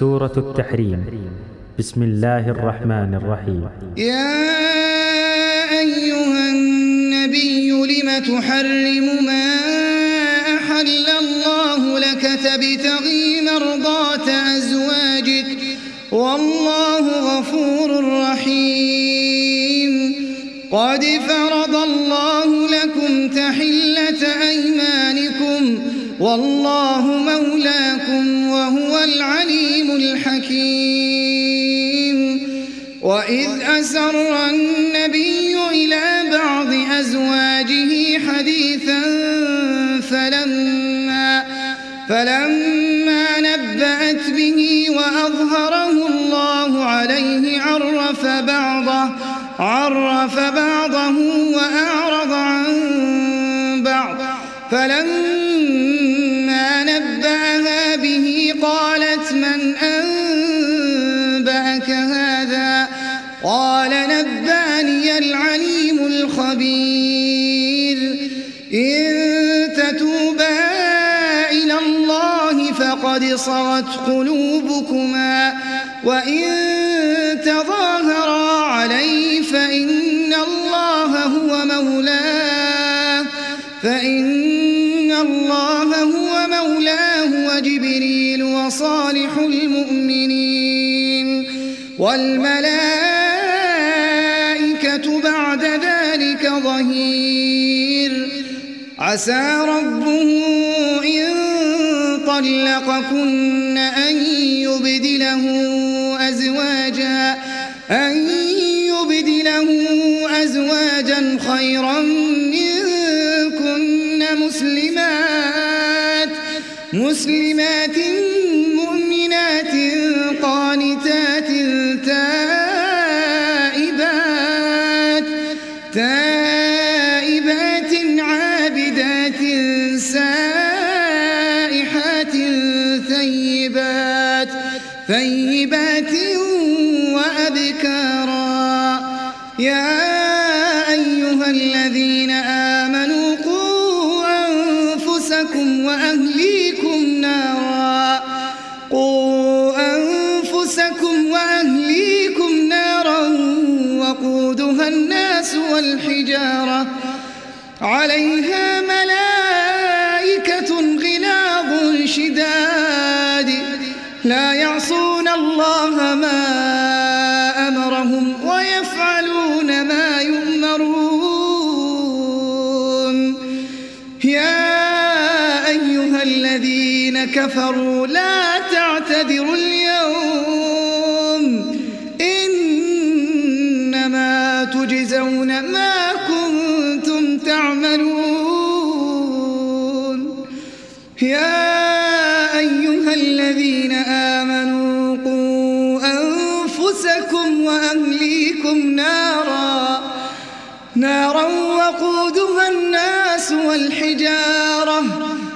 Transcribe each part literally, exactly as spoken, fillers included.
سورة التحريم. بسم الله الرحمن الرحيم. يا أيها النبي لم تحرم ما أحل الله لك تبتغي مرضات أزواجك والله غفور رحيم. قد فرض الله لكم تحلة أيمانكم والله مولاكم وهو العليم الحكيم. وإذ أسر النبي إلى بعض أزواجه حديثا فلما, فلما نبأت به وأظهره الله عليه عرف بعضه, عرف بعضه وأعرض عن بعض. فلما نبأها به قالت من أنبأك هذا؟ قال نبأني العليم الخبير. إن تتوبا إلى الله فقد صغت قلوبكما وإن تظاهرا عليه فإن الله هو مولاه فإن الله هو مولاه وجبريل وصالح المؤمنين والملائكة بعد ذلك ظهير. عسى ربه إن طلقكن أن يبدله أزواجا أن يبدله أزواجا خيرا مسلمات مسلمات مؤمنات قانتات تائبات تائبات عابدات سائحات ثيبات ثيبات وأبكارا. يا أيها الذين آمنوا وأهليكم نارا قوا أنفسكم وأهليكم نارا وقودها الناس والحجارة عليها ملائكة غلاظ شداد لا يعصون الله ما أمرهم ويفعلون ما يؤمرون. يا الذين كفروا لا تعتذروا اليوم إنما تجزون ما كنتم تعملون. يا أيها الذين آمنوا قوا أنفسكم وأهليكم نارا نارا وقودها الناس والحجارة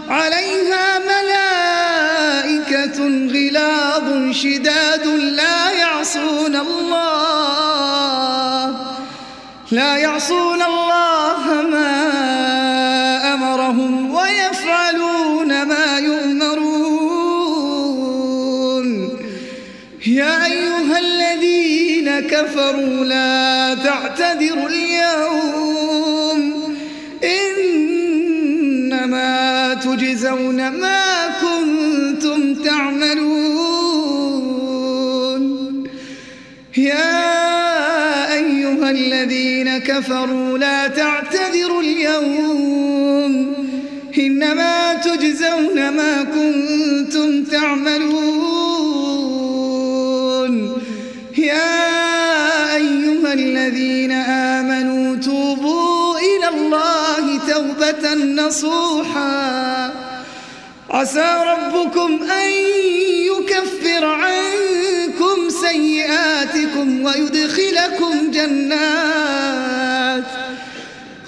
عليها ملائكة غلاظ شداد لا يعصون الله لا يعصون الله ما أمرهم ويفعلون ما يؤمرون. يا أيها الذين كفروا لا تعتذروا اليوم إنما تجزون ما كنتم تعملون. يا أيها الذين كفروا لا تعتذروا اليوم إنما تجزون ما كنتم تعملون. يا أيها الذين آمنوا توبوا إلى الله توبة نصوحا. عسى ربكم أن يكفر عنكم سيئاتكم ويدخلكم جنات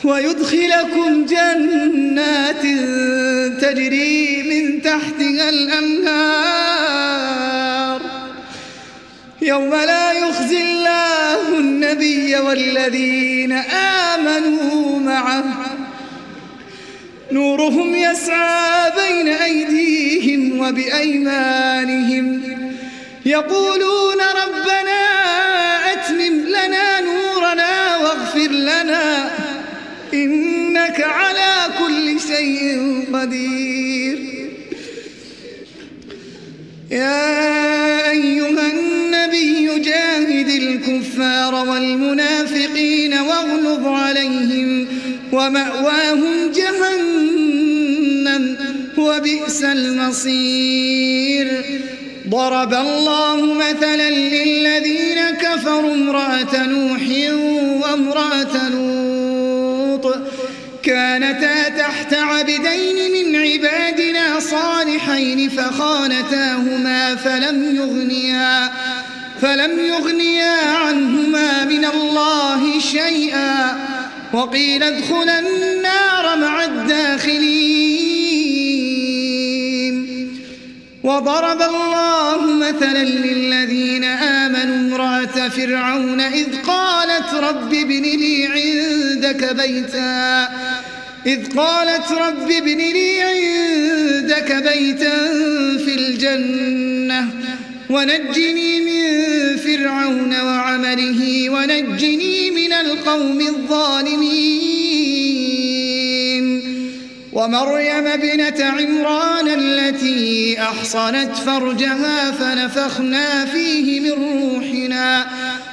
ويدخلكم جنات تجري من تحتها الأنهار يوم لا يخزي الله النبي والذين آمنوا معه نورهم يسعى بين أيديهم وبأيمانهم يقولون ربنا أتمم لنا نورنا واغفر لنا إنك على كل شيء قدير. يا أيها النبي جاهد الكفار والمنافقين واغلظ عليهم ومأواهم جهنم وبئس المصير. ضرب الله مثلا للذين كفروا امرأة نوح وامرأة لوط كانتا تحت عبدين من عبادنا صالحين فخانتاهما فلم يغنيا, فلم يغنيا عنهما من الله شيئا وقيل ادخلا النار مع الداخلين. وضرب الله مثلا للذين آمنوا امرأة فرعون إذ قالت رب ابن لي عندك بيتا إذ قالت رب ابن لي عندك بيتا في الجنة ونجني من فرعون وعمله ونجني من القوم الظالمين. ومريم ابنة عمران التي أحصنت فرجها فنفخنا فيه من روحنا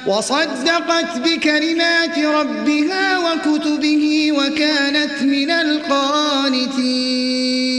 وصدقت بكلمات ربها وكتبه وكانت من القانتين.